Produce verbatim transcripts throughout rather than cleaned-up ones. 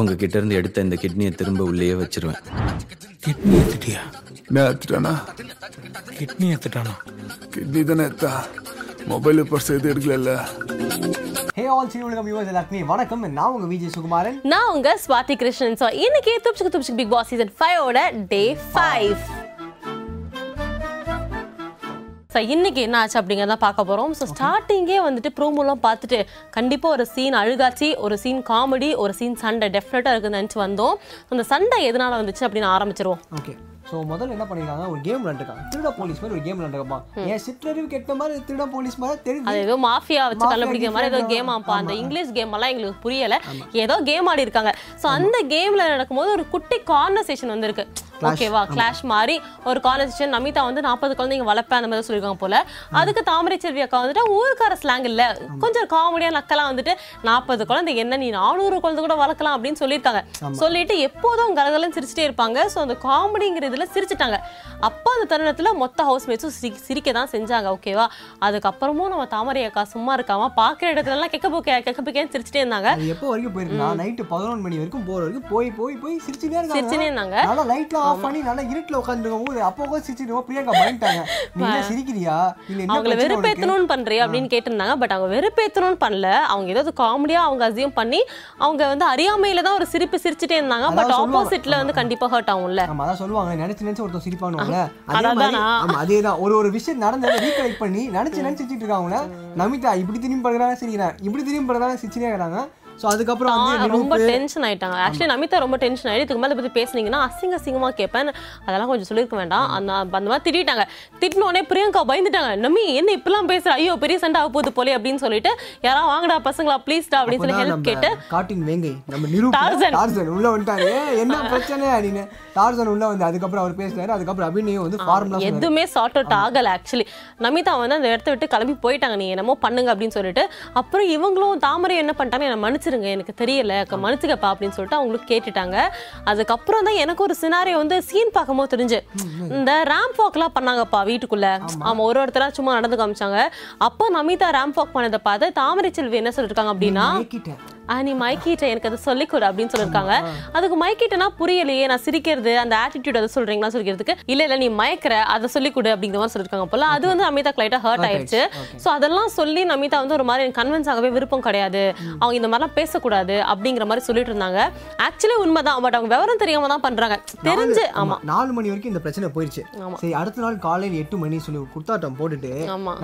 உங்க கிட்ட இருந்து எடுத்த இந்த கிட்னியை திரும்ப உள்ளேயே வச்சிருவேன். கிட்னி எடுத்துட்டியா? எடுத்துட்டானா? கிட்னி எடுத்துட்டானா? கிட்னி தானே எடுத்தா, மொபைல் பர்ஸ் எதுவும் எடுக்கல. Hey all, welcome viewers எல்லாருக்கும் வணக்கம். நான் உங்க விஜய் சுகுமாரன். நான் உங்க ஸ்வாதி கிருஷ்ணன். சோ இன்னைக்கு துப்சுக்கு துப்சுக்கு பிக் பாஸ் சீசன் ஐந்து ஓட டே ஐந்து. சோ இன்னைக்கு என்ன ஆச்சு அப்படிங்கறத பார்க்க போறோம். சோ ஸ்டார்டிங்கே வந்துட்டு ப்ரோமோலாம் பார்த்துட்டு கண்டிப்பா ஒரு சீன் அழுகாச்சி, ஒரு சீன் காமெடி, ஒரு சீன் சண்டை டெஃபினட்டா இருக்குன்னு நினைச்சு வந்தோம். அந்த சண்டை எதனால வந்துச்சு அப்படின்னு ஆரம்பிச்சிருவோம். ஓகே, ஸோ முதல்ல என்ன பண்ணிருக்காங்க, ஒரு கேம் விளையாண்டுருக்காங்க. திருட போலீஸ் மாதிரி ஒரு கேம் விளையாண்டுருக்கப்பா. என் சிற்றறிவு கெட்ட மாதிரி திருட போலீஸ் மாதிரி தெரியுது. ஏதோ மாஃபியா வச்சு கண்டுபிடிக்கிற மாதிரி ஏதோ கேம் ஆப்பா. அந்த இங்கிலீஷ் கேம் எல்லாம் எங்களுக்கு புரியலை, ஏதோ கேம் ஆடி இருக்காங்க. ஸோ அந்த கேமில் நடக்கும்போது ஒரு குட்டி கான்வர்சேஷன் வந்துருக்கு. ஓகேவா, கிளாஷ் மாதிரி ஒரு கான்வர்சேஷன். நமிதா வந்து நாற்பது குழந்தைங்க வளர்ப்பேன் அந்த மாதிரி சொல்லியிருக்காங்க போல. அதுக்கு தாமரை செல்வி அக்கா வந்துட்டு ஊருக்கார ஸ்லாங் இல்லை, கொஞ்சம் காமெடியாக நக்கலாம் வந்துட்டு நாற்பது குழந்தைங்க என்ன நீ நானூறு குழந்தை கூட வளர்க்கலாம் அப்படின்னு சொல்லியிருக்காங்க. சொல்லிட்டு எப்போதும் கலகலன்னு சிரிச்சுட்டே இருப்பாங்க. ஸோ அந்த காமெடிங்கிற இதில் சிரிச்சிட்டாங்க. அப்போ அந்த தருணத்தில் மொத்த ஹவுஸ்மேட்ஸும் சிரி சிரிக்க தான் செஞ்சாங்க. ஓகேவா, அதுக்கப்புறமும் நம்ம தாமரை அக்கா சும்மா இருக்காம பார்க்குற இடத்துலலாம் கெக்க போக்க கெக்க போக்கேன்னு சிரிச்சிட்டே இருந்தாங்க. எப்போ வரைக்கும் போயிருந்தா நைட்டு பதினொன்று மணி வரைக்கும் போகிற வரைக்கும் போய் போய் போய் சிரிச்சுட்டே இருந்தாங்க சிரிச்சுட்டே இருந்தாங்க. நல்லா லைட்லாம் ஆஃப் பண்ணி நல்லா இருட்டில் உட்காந்துருக்கோம். அப்போ கூட சிரிச்சிருவோம். பிரியங்கா பயந்துட்டாங்க, நீங்க சிரிக்கிறியா இல்லை அவங்களை வெறுப்பேற்றணும்னு பண்ணுறியா அப்படின்னு கேட்டிருந்தாங்க. பட் அவங்க வெறுப்பேற்றணும்னு பண்ணல, அவங்க ஏதாவது காமெடியாக அவங்க அசியம் பண்ணி அவங்க வந்து அறியாமையில தான் ஒரு சிரிப்பு சிரிச்சுட்டே இருந்தாங்க. பட் ஆப்போசிட்ல வந்து கண்டிப்பாக ஹர்ட் ஆகும்ல. நம்ம அதான் சொல்லுவாங்க, நினைச்சு நினைச்சு ஒருத்தர் சிரிப்பானுவாங்க. அதே தான் ஒரு ஒரு விஷயம் நடந்ததை ரீகலெக்ட் பண்ணி நினைச்சு நினைச்சு வச்சுட்டு இருக்காங்க. நமிதா இப்படி திரும்பி படுறாங்க சிரிக்கிறாங்க, இப்படி திரும்பி படுறாங்க சிரிச்சுனே இருக்கிறாங்க. சோ அதுக்கு அப்புறம் வந்து ரொம்ப டென்ஷன் ஆயிட்டாங்க. एक्चुअली நமிதா ரொம்ப டென்ஷன் ஆயிடுச்சு. இதுக்கு மேல பத்தி பேசனீங்கன்னா அசிங்க அசிங்கமா கேப்பேன், அதெல்லாம் கொஞ்சம் சொல்லிருக்க வேண்டாம் அந்த அந்த மாதிரி திட்டிட்டாங்க. திட்டின உடனே பிரியங்கா பயந்துட்டாங்க. நம்மி என்ன இப்பலாம் பேசுற, ஐயோ பெரிய சண்டை போகுது போலே அப்படின்னு சொல்லிட்டு யாரா வாங்கடா பசங்களா ப்ளீஸ்டா அப்படின்னு சொல்லி ஹெல்ப் கேட்டு கார்ட்டூன் வேங்கை நம்ம நிரூபன் டார்சன் உள்ள வந்துட்டாரு. என்ன பிரச்சனை அப்படின்னு டார்சன் உள்ள வந்து அதுக்கு அப்புறம் அவர் பேசினாரு. அதுக்கு அப்புறம் அபிநயம் வந்து ஃபார்முலா எதுமே சார்ட் அவுட் ஆகல. एक्चुअली நமிதா வந்து அந்த இடத்தை விட்டு கிளம்பி போயிட்டாங்க. நீ என்னமோ பண்ணுங்க அப்படின்னு சொல்லிட்டு அப்புறம் இவங்களும் தாமரை என்ன பண்ணிட்டாங்க, என்ன மனு எனக்கு தெரியல மனுச்சுக்கப்பா அப்படின்னு சொல்லிட்டு அவங்களுக்கு கேட்டுட்டாங்க. அதுக்கப்புறம் தான் எனக்கு ஒரு சினாரியோ வந்து சீன் பார்க்கும்போது தெரிஞ்சு இந்த ரேம்ப் வாக்லாம் பண்ணாங்கப்பா வீட்டுக்குள்ள. ஆமா, ஒரு இடத்துல சும்மா நடந்து காமிச்சாங்க. அப்போ நமிதா ரேம்ப் வாக் பண்ணதை பார்த்து தாமரை செல்வி என்ன சொல்லிருக்காங்க அப்படின்னா, நீ மைக்கிட்ட எனக்கு அதை சொல்லிக்கூட அப்படின்னு சொல்லியிருக்காங்க. அதுக்கு மைக்கிட்டனா புரியலையே, நான் சிரிக்கிறது அந்த ஆட்டிடியூட் அதை சொல்றீங்களா சொல்லிக்கிறதுக்கு, இல்ல இல்ல நீ மயக்கிற அதை சொல்லிக்கூட அப்படிங்கிற மாதிரி சொல்லியிருக்காங்க போல. அது வந்து நமிதா லைட்டா ஹர்ட் ஆயிடுச்சு. ஸோ அதெல்லாம் சொல்லி நமிதா வந்து ஒரு மாதிரி எனக்கு கன்வின்ஸ் ஆகவே விருப்பம் கிடையாது, அவங்க இந்த மாதிரிலாம் பேசக்கூடாது அப்படிங்கிற மாதிரி சொல்லிட்டு இருந்தாங்க. ஆக்சுவலி உண்மைதான், பட் அவங்க விவரம் தெரியாம தான் பண்றாங்க தெரிஞ்சு. ஆமா, நாலு மணி வரைக்கும் இந்த பிரச்சனை போயிடுச்சு. சரி, அடுத்த நாள் காலையில் எட்டு மணி சொல்லி குத்தாட்டம் போட்டுட்டு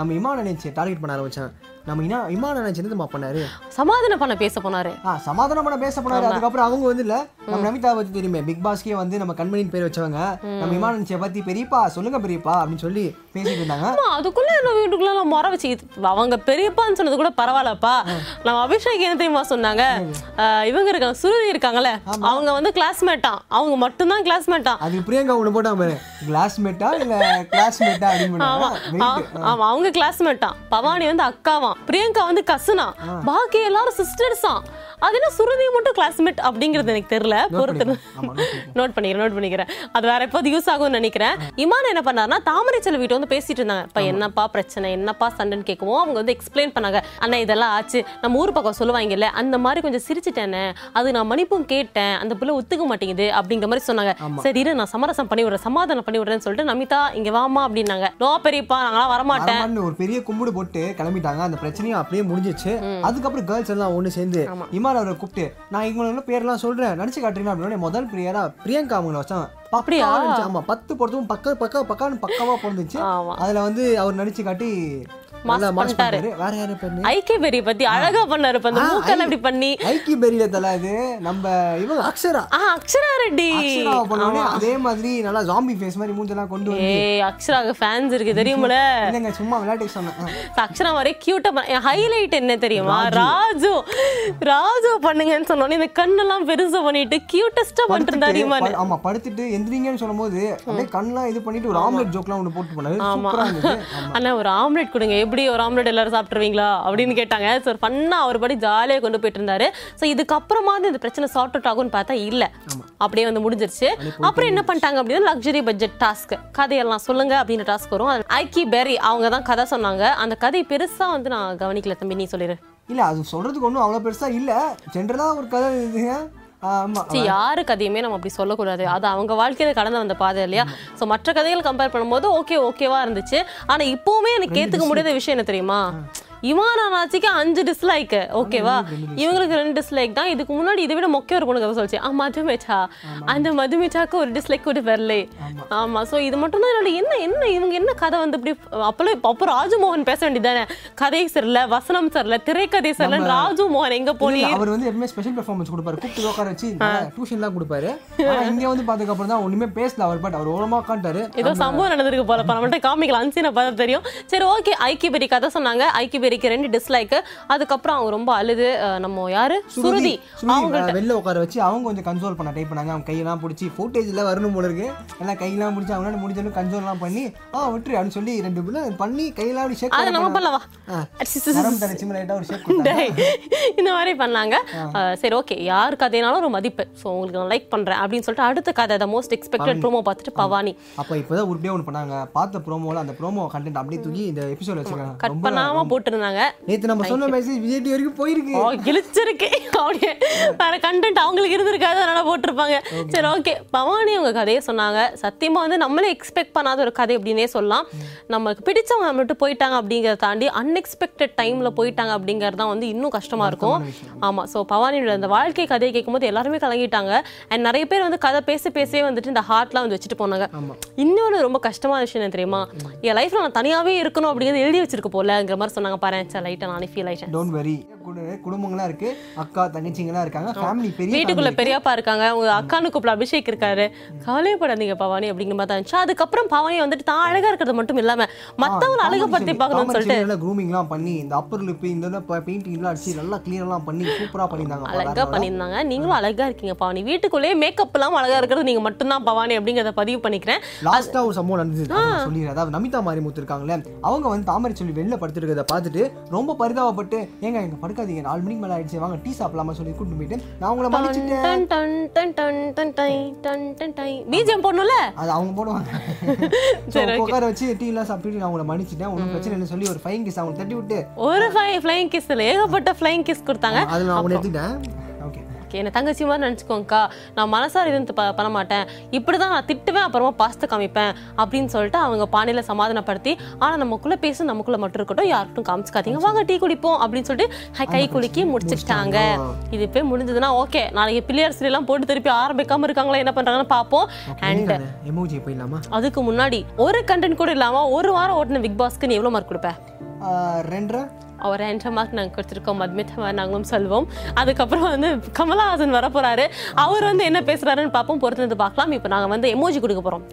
நம்ம இமான நினைச்சு டார்கெட் பண்ண ஆரம்பிச்சான். நம்ம இனா இமான நினைச்சு என்னதுமா பண்ணாரு, சமாதானம் பண்ண பேச போனாரு. சமாதானம் பண்ண பேச போனாரு. அதுக்கப்புறம் அவங்க வந்து இல்ல நம்ம நமிதா பத்தி தெரியுமே, பிக் பாஸ்கே வந்து நம்ம கண்மணியின் பேர் வச்சவங்க, நம்ம விமானத்தை பத்தி பெரியப்பா சொல்லுங்க பெரியப்பா அப்படின்னு சொல்லி பேசிட்டு இருந்தாங்க. அதுக்குள்ள என்ன வீட்டுக்குள்ள முறை வச்சு அவங்க பெரியப்பான்னு சொன்னது கூட பரவாயில்லப்பா. நம்ம அபிஷேக் என்ன தெரியுமா சொன்னாங்க, இவங்க இருக்காங்க சுருதி இருக்காங்கல்ல, அவங்க வந்து கிளாஸ்மேட்டா, அவங்க மட்டும்தான் கிளாஸ்மேட்டா. அது பிரியங்கா உன்னை போட்டாங்க கிளாஸ்மேட்டா இல்ல கிளாஸ்மேட்டா அப்படின்னு. ஆமா, அவங்க கிளாஸ்மேட்டா. பவானி வந்து அக்காவா, பிரியங்கா வந்து கசுனா, பாக்கி எல்லாரும் சிஸ்டர்ஸா. அதுனா சுருதி மட்டும் கிளாஸ்மேட் அப்படிங்கிறது எனக்கு தெரியல. பொறுத்து நோட் பண்ணிக்கிறேன் நோட் பண்ணிக்கிறேன் அது வேற எப்போது யூஸ் ஆகும்னு நினைக்கிறேன். இமான் என்ன பண்ணாருன்னா தாமரை செல்வி வீட்டை வந்து பேசிட்டு இருந்தாங்க. இப்போ என்னப்பா பிரச்சனை என்னப்பா சண்டைன்னு கேட்கவும் அவங்க வந்து எக்ஸ்பிளைன் பண்ணாங்க. அண்ணா இதெல்லாம் ஆச்சு, நம்ம ஊர் பக்கம் சொல்லுவாங்கல்ல அந்த மாதிரி கொஞ்சம் சிரிச்சுட்டேனே, அது நான் மன்னிப்பும் கேட்டேன், அந்த பிள்ளை ஒத்துக்க மாட்டேங்குது அப்படிங்கிற மாதிரி சொன்னாங்க. சரி இரு நான் சமரசம் பண்ணி விடுறேன், சமாதானம் பண்ணி விடுறேன்னு சொல்லிட்டு நமிதா இங்க வாமா அப்படின்னாங்க. நோ பெரியப்பா நாங்களாம் வரமாட்டேன் ஒரு பெரிய கும்பிடு போட்டு கிளம்பிட்டாங்க. அந்த பிரச்சனையும் அப்படியே முடிஞ்சிச்சு. அதுக்கப்புறம் கேர்ள்ஸ் எல்லாம் ஒன்று சேர்ந்து இமான் அவரை கூப்பிட்டு நான் இவங்களோட பேர்லாம் சொல்றேன் நடிச்சு காட்டுறீங்க அப்படின்னு முதல் பிரியரா பிரியங்கா அவங்கள வச்சான். ஆமா, பத்து பொறுத்தவும் பக்க பக்க பக்கான்னு பக்கமா பொருந்துச்சு. அதுல வந்து அவர் நடிச்சு காட்டி என்ன தெரியுமா ராஜு ராஜு பண்ணுங்கன்னு சொன்னோன்னே இந்த கண்ணெல்லாம் பெருசா பண்ணிட்டு கியூட்டஸ்டா பண்ணிட்டு ஆமா படுத்துட்டு எந்திரிங்கன்னு சொல்லும் போது கண்ணெல்லாம் இது பண்ணிட்டு ஒரு ஆம்லெட் ஜோக்லாம் ஒண்ணு போட்டு போனாரு. ஆனா ஒரு ஆம்லெட் கொடுங்க எப்படி ஒரு ஆம்லெட் எல்லாரும் சாப்பிட்டுருவீங்களா அப்படின்னு கேட்டாங்க. ஸோ ஃபன்னா அவர் படி ஜாலியாக கொண்டு போயிட்டு இருந்தாரு. ஸோ இதுக்கப்புறமா இந்த பிரச்சனை சார்ட் அவுட் ஆகும்னு பார்த்தா இல்லை, அப்படியே வந்து முடிஞ்சிருச்சு. அப்புறம் என்ன பண்ணிட்டாங்க அப்படின்னா லக்ஸரி பட்ஜெட் டாஸ்க் கதையெல்லாம் சொல்லுங்க அப்படின்ற டாஸ்க் வரும். ஐக்கி பெரி அவங்க தான் கதை சொன்னாங்க. அந்த கதை பெருசாக வந்து நான் கவனிக்கல தம்பி, நீ சொல்லிடு. இல்லை அது சொல்றதுக்கு ஒன்றும் அவ்வளோ பெருசாக இல்லை, ஜென்ரலாக ஒரு கதை யாரு கதையுமே நம்ம அப்படி சொல்லக்கூடாது. அது அவங்க வாழ்க்கையில கடந்து வந்த பாதை இல்லையா. ஸோ மற்ற கதைகள் கம்பேர் பண்ணும்போது ஓகே ஓகேவா இருந்துச்சு. ஆனா இப்பவுமே எனக்கு ஏத்துக்க முடியாத விஷயம் என்ன தெரியுமா, இவன் ஆனாச்சிக்கு அஞ்சு டிஸ்லைக் ஓகேவா, இவங்களுக்கு ரெண்டு டிஸ்லைக் தான். இதுக்கு முன்னாடி இதை விட முக்கிய ஒரு பொண்ணு கதை சொல்லிச்சு, ஆ மதுமிச்சா, அந்த மதுமிச்சாக்கு ஒரு டிஸ்லைக் கூட வரல. ஆமா, ஸோ இது மட்டும் தான் என்னோட என்ன என்ன இவங்க என்ன கதை வந்து இப்படி அப்போல அப்போ ராஜமோகன் பேச வேண்டியதானே, கதை சரியில்லை, வசனம் சரியில்லை, திரைக்கதை சரியில்லை. ராஜமோகன் எங்க போனி அவர் வந்து எப்பவுமே ஸ்பெஷல் பெர்ஃபார்மன்ஸ் கொடுப்பாரு, கூப்பிட்டு உட்கார வச்சு டியூஷன் தான் கொடுப்பாரு. இங்க வந்து பாத்துக்கு அப்புறம் தான் ஒண்ணுமே பேசல அவர், பட் அவர் ஓரமா உட்காந்துட்டாரு. ஏதோ சம்பவம் நடந்திருக்கு போல, நம்ம மட்டும் காமிக்கலாம் அன்சீனை பார்த்தா தெரியும். சரி ஓகே, ஐக்கிய பெரிய கதை சொன்னாங்க, ஐக்கிய பெரிய ரெண்டு டிஸ்லைக். அதுக்கப்புறம் அவங்க ரொம்ப அழுது, நம்ம யாரு சுருதி அவங்க வெளில உட்கார வச்சு அவங்க கொஞ்சம் கன்சோல் பண்ண டைப் பண்ணாங்க. அவங்க கையெல்லாம் பிடிச்சி ஃபுட்டேஜ்ல வரணும் போல இருக்கு, எல்லாம் கையெல்லாம் பிடிச்சி அவனால முடிஞ்சதும் கன்சோல்லாம் பண்ணி ஆ விட்டுரு அப்படின்னு சொல்லி ரெண்டு பேரும் பண்ணி கையெல்லாம் அப்படி ஷேக் அது நம்ம பண்ணலவா நரம் தரச்சி லைட்டா ஒரு ஷேக் இந்த மாதிரி பண்ணாங்க. சரி ஓகே, யார் கதைனாலும் ஒரு மதிப்பு, சோ உங்களுக்கு நான் லைக் பண்றேன் அப்படின்னு சொல்லிட்டு அடுத்த கதை தி மோஸ்ட் எக்ஸ்பெக்டட் ப்ரோமோ பார்த்துட்டு பவானி. அப்ப இப்போதான் உருப்படியா ஒன்னு பண்ணாங்க, பார்த்த ப்ரோமோல அந்த ப்ரோமோ கண்டென்ட் அப்படியே தூக்கி இந்த எபிசோட்ல வச்சிருக்காங்க. கட் பண்ணாம போட்டுருந்தாங்க. நேத்து நம்ம சொன்ன மெசேஜ் விஜய் வரைக்கும் போயிருக்கு, ஓ கிழிச்சிருக்கு. அப்படியே வேற கண்டென்ட் அவங்களுக்கு இருந்திருக்காது, அதனால போட்டிருப்பாங்க. சரி ஓகே, பவானி அவங்க கதையை சொன்னாங்க. சத்தியமா வந்து நம்மளே எக்ஸ்பெக்ட் பண்ணாத ஒரு கதை அப்படின்னே சொல்லலாம். நமக்கு பிடிச்சவங்க நம்மகிட்ட போயிட்டாங்க அப்படிங்கிறத தாண்டி அன்எக்ஸ்பெக்டட் டைம்ல போயிட்டாங்க அப்படிங்கிறது தான் வந்து இன்னும் கஷ்டமா இருக்கும். ஆமா, ஸோ பவானியோட அந்த வாழ்க்கை கதையை கேட்கும் போது எல்லாருமே கலங்கிட்டாங்க. அண்ட் நிறைய பேர் வந்து கதை பேசி பேசவே வந்துட்டு இந்த ஹார்ட்லாம் வந்து வச்சுட்டு போனாங்க. இன்னொன்று ரொம்ப கஷ்டமான விஷயம் என்ன தெரியுமா, என் லைஃப்ல நான் தனியாவே இருக்கணும் அப்படிங்கிறது எழுதி வச்சிருக்க போலங்கிற மாதிரி சொன்னாங்க. பாருங்க லைட்டா நானே ஃபீல் ஆயிட்டேன். டோன்ட் வெரி, குடும்பங்களா இருக்கு, அக்கா தங்கச்சிங்களா இருக்காங்க, ஃபேமிலி பெரிய வீட்டுக்குள்ள பெரியப்பா இருக்காங்க, உங்க அக்கானு கூப்பிட அபிஷேக் இருக்காரு, கவலைப்படாதீங்க பவானி அப்படிங்கிற மாதிரி தான் இருந்துச்சு. அதுக்கப்புறம் பவானி வந்துட்டு தான் அழகா இருக்கிறது மட்டும் இல்லாம மத்தவங்க அழகை பத்தி பார்க்கணும்னு சொல்லிட்டு க்ரூமிங்லாம் பண்ணி இந்த அப்பர் லிப் இந்த பெயிண்டிங்லாம் அடிச்சு நல்லா கிளியர்லாம் பண்ணி சூப்பரா பண்ணிருந்தாங்க, அழகா பண்ணிருந்தாங்க. நீங்களும் அழகா இருக்கீங்க பவானி, வீட்டுக்குள்ளே மேக்கப் எல்லாம் அழகா இருக்கிறது நீங்க மட்டும்தான் பவானி அப்படிங்கறத பதிவு பண்ணிக்கிறேன். லாஸ்டா ஒரு சம்பவம் நடந்துச்சு சொல்லிடுறேன். அதாவது நமிதா மாரிமுத்து இருக்காங்களே, அவங்க வந்து தாமரை சொல்லி வெளில படுத்துட்டு இருக்கிறத பார்த்துட்டு ரொம்ப பரிதாபப்பட்டு ஏங்க எங்க படுக்காதீங்க நாலு மணிக்கு மேல ஆயிடுச்சு வாங்க டீ சாப்பிடலாமா சொல்லி கூட்டிட்டு போயிட்டு நான் உங்களை மன்னிச்சிட்டேன் டன் டன் டன் டன் டன் டன் டை பீஜம் போடணும்ல அது அவங்க போடுவாங்க. சரி ஓகே, உட்கார வச்சு டீ எல்லாம் சாப்பிட்டு நான் உங்களை மன்னிச்சிட்டேன் ஒன்னும் பிரச்சனை இல்லைன்னு சொல்லி ஒரு ஃப்ளைங் கிஸ் அவங்க தட்டி விட்டு ஒரு ஃப்ளைங் கிஸ்ல ஏகப்பட்ட ஃப்ளைங் கிஸ் கொடுத்தாங்க. அது நான் அவங்கள எடுத்துட்டேன். ஓகே ஓகே, என்ன தங்கச்சி மாதிரி நினச்சிக்கோங்கக்கா, நான் மனசார இது பண்ண மாட்டேன், இப்படி தான் நான் திட்டுவேன் அப்புறமா பாஸ்து காமிப்பேன் அப்படின்னு சொல்லிட்டு அவங்க பானையில் சமாதானப்படுத்தி. ஆனால் நமக்குள்ளே பேசும், நமக்குள்ளே மட்டும் இருக்கட்டும், யார்கிட்டும் காமிச்சிக்காதீங்க, வாங்க டீ குடிப்போம் அப்படின்னு சொல்லிட்டு கை குலுக்கி முடிச்சுக்கிட்டாங்க. இது இப்போ முடிஞ்சதுன்னா ஓகே, நாளைக்கு பிள்ளையார் சிலையெல்லாம் போட்டு திருப்பி ஆரம்பிக்காமல் இருக்காங்களா என்ன பண்ணுறாங்கன்னு பார்ப்போம். அண்ட் எமோஜி போயிடலாமா? அதுக்கு முன்னாடி ஒரு கண்டென்ட் கூட இல்லாமல் ஒரு வாரம் ஓட்டின பிக் பாஸ்க்கு நீ எவ்வளோ மார்க் கொடுப்பேன்? ரெண்டரை அவர் ரெண்டரை மார்க் நாங்கள் கொடுத்துருக்கோம். மத்மிதா நாங்களும் சொல்வோம். அதுக்கப்புறம் வந்து கமலஹாசன் வர போறாரு, அவர் வந்து என்ன பேசுறாருன்னு பார்ப்போம், பொறுத்திருந்து பார்க்கலாம். இப்போ நாங்கள் வந்து எமோஜி கொடுக்க போறோம்.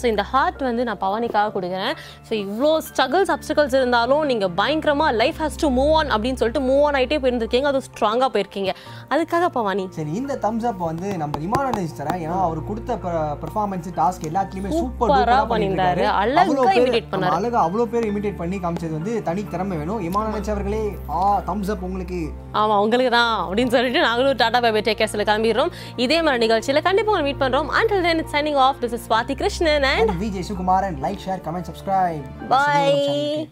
ஸோ இந்த ஹார்ட் வந்து நான் பவானிக்காக கொடுக்குறேன். ஸோ இவ்வளோ ஸ்ட்ரகிள்ஸ் அப்டிகல்ஸ் இருந்தாலும் நீங்கள் பயங்கரமாக life has to move on அப்படின்னு சொல்லிட்டு மூவ் ஆன் ஆகிட்டே போயிருந்துருக்கீங்க, அதுவும் ஸ்ட்ராங்காக போயிருக்கீங்க, அதுக்காக பவானி. சரி, இந்த தம்ஸ் அப் வந்து நம்ம இமானி தரேன், ஏன்னா அவர் கொடுத்த பெர்ஃபார்மன்ஸ் டாஸ்க் எல்லாத்துலேயுமே சூப்பராக பண்ணியிருந்தாரு, அழகாக இமிடேட் பண்ணாரு, அழகாக அவ்வளோ பேர் இமிடேட் பண்ணி காமிச்சது வந்து தனி திறமை வேணும். இமானி அவர்களே ஆ தம்ஸ் அப் உங்களுக்கு. ஆமாம், உங்களுக்கு தான் அப்படின்னு சொல்லிட்டு நாங்களும் டாடா பை பை டேக் கேர்ஸில் கிளம்பிடுறோம். இதே மாதிரி நிகழ்ச்சியில் கண்டிப்பாக மீட் பண்ணுறோம். Until then, it's signing off. This is Swathi Krishnan and, and Vijay Sukumar. And like, share, comment, subscribe. Bye.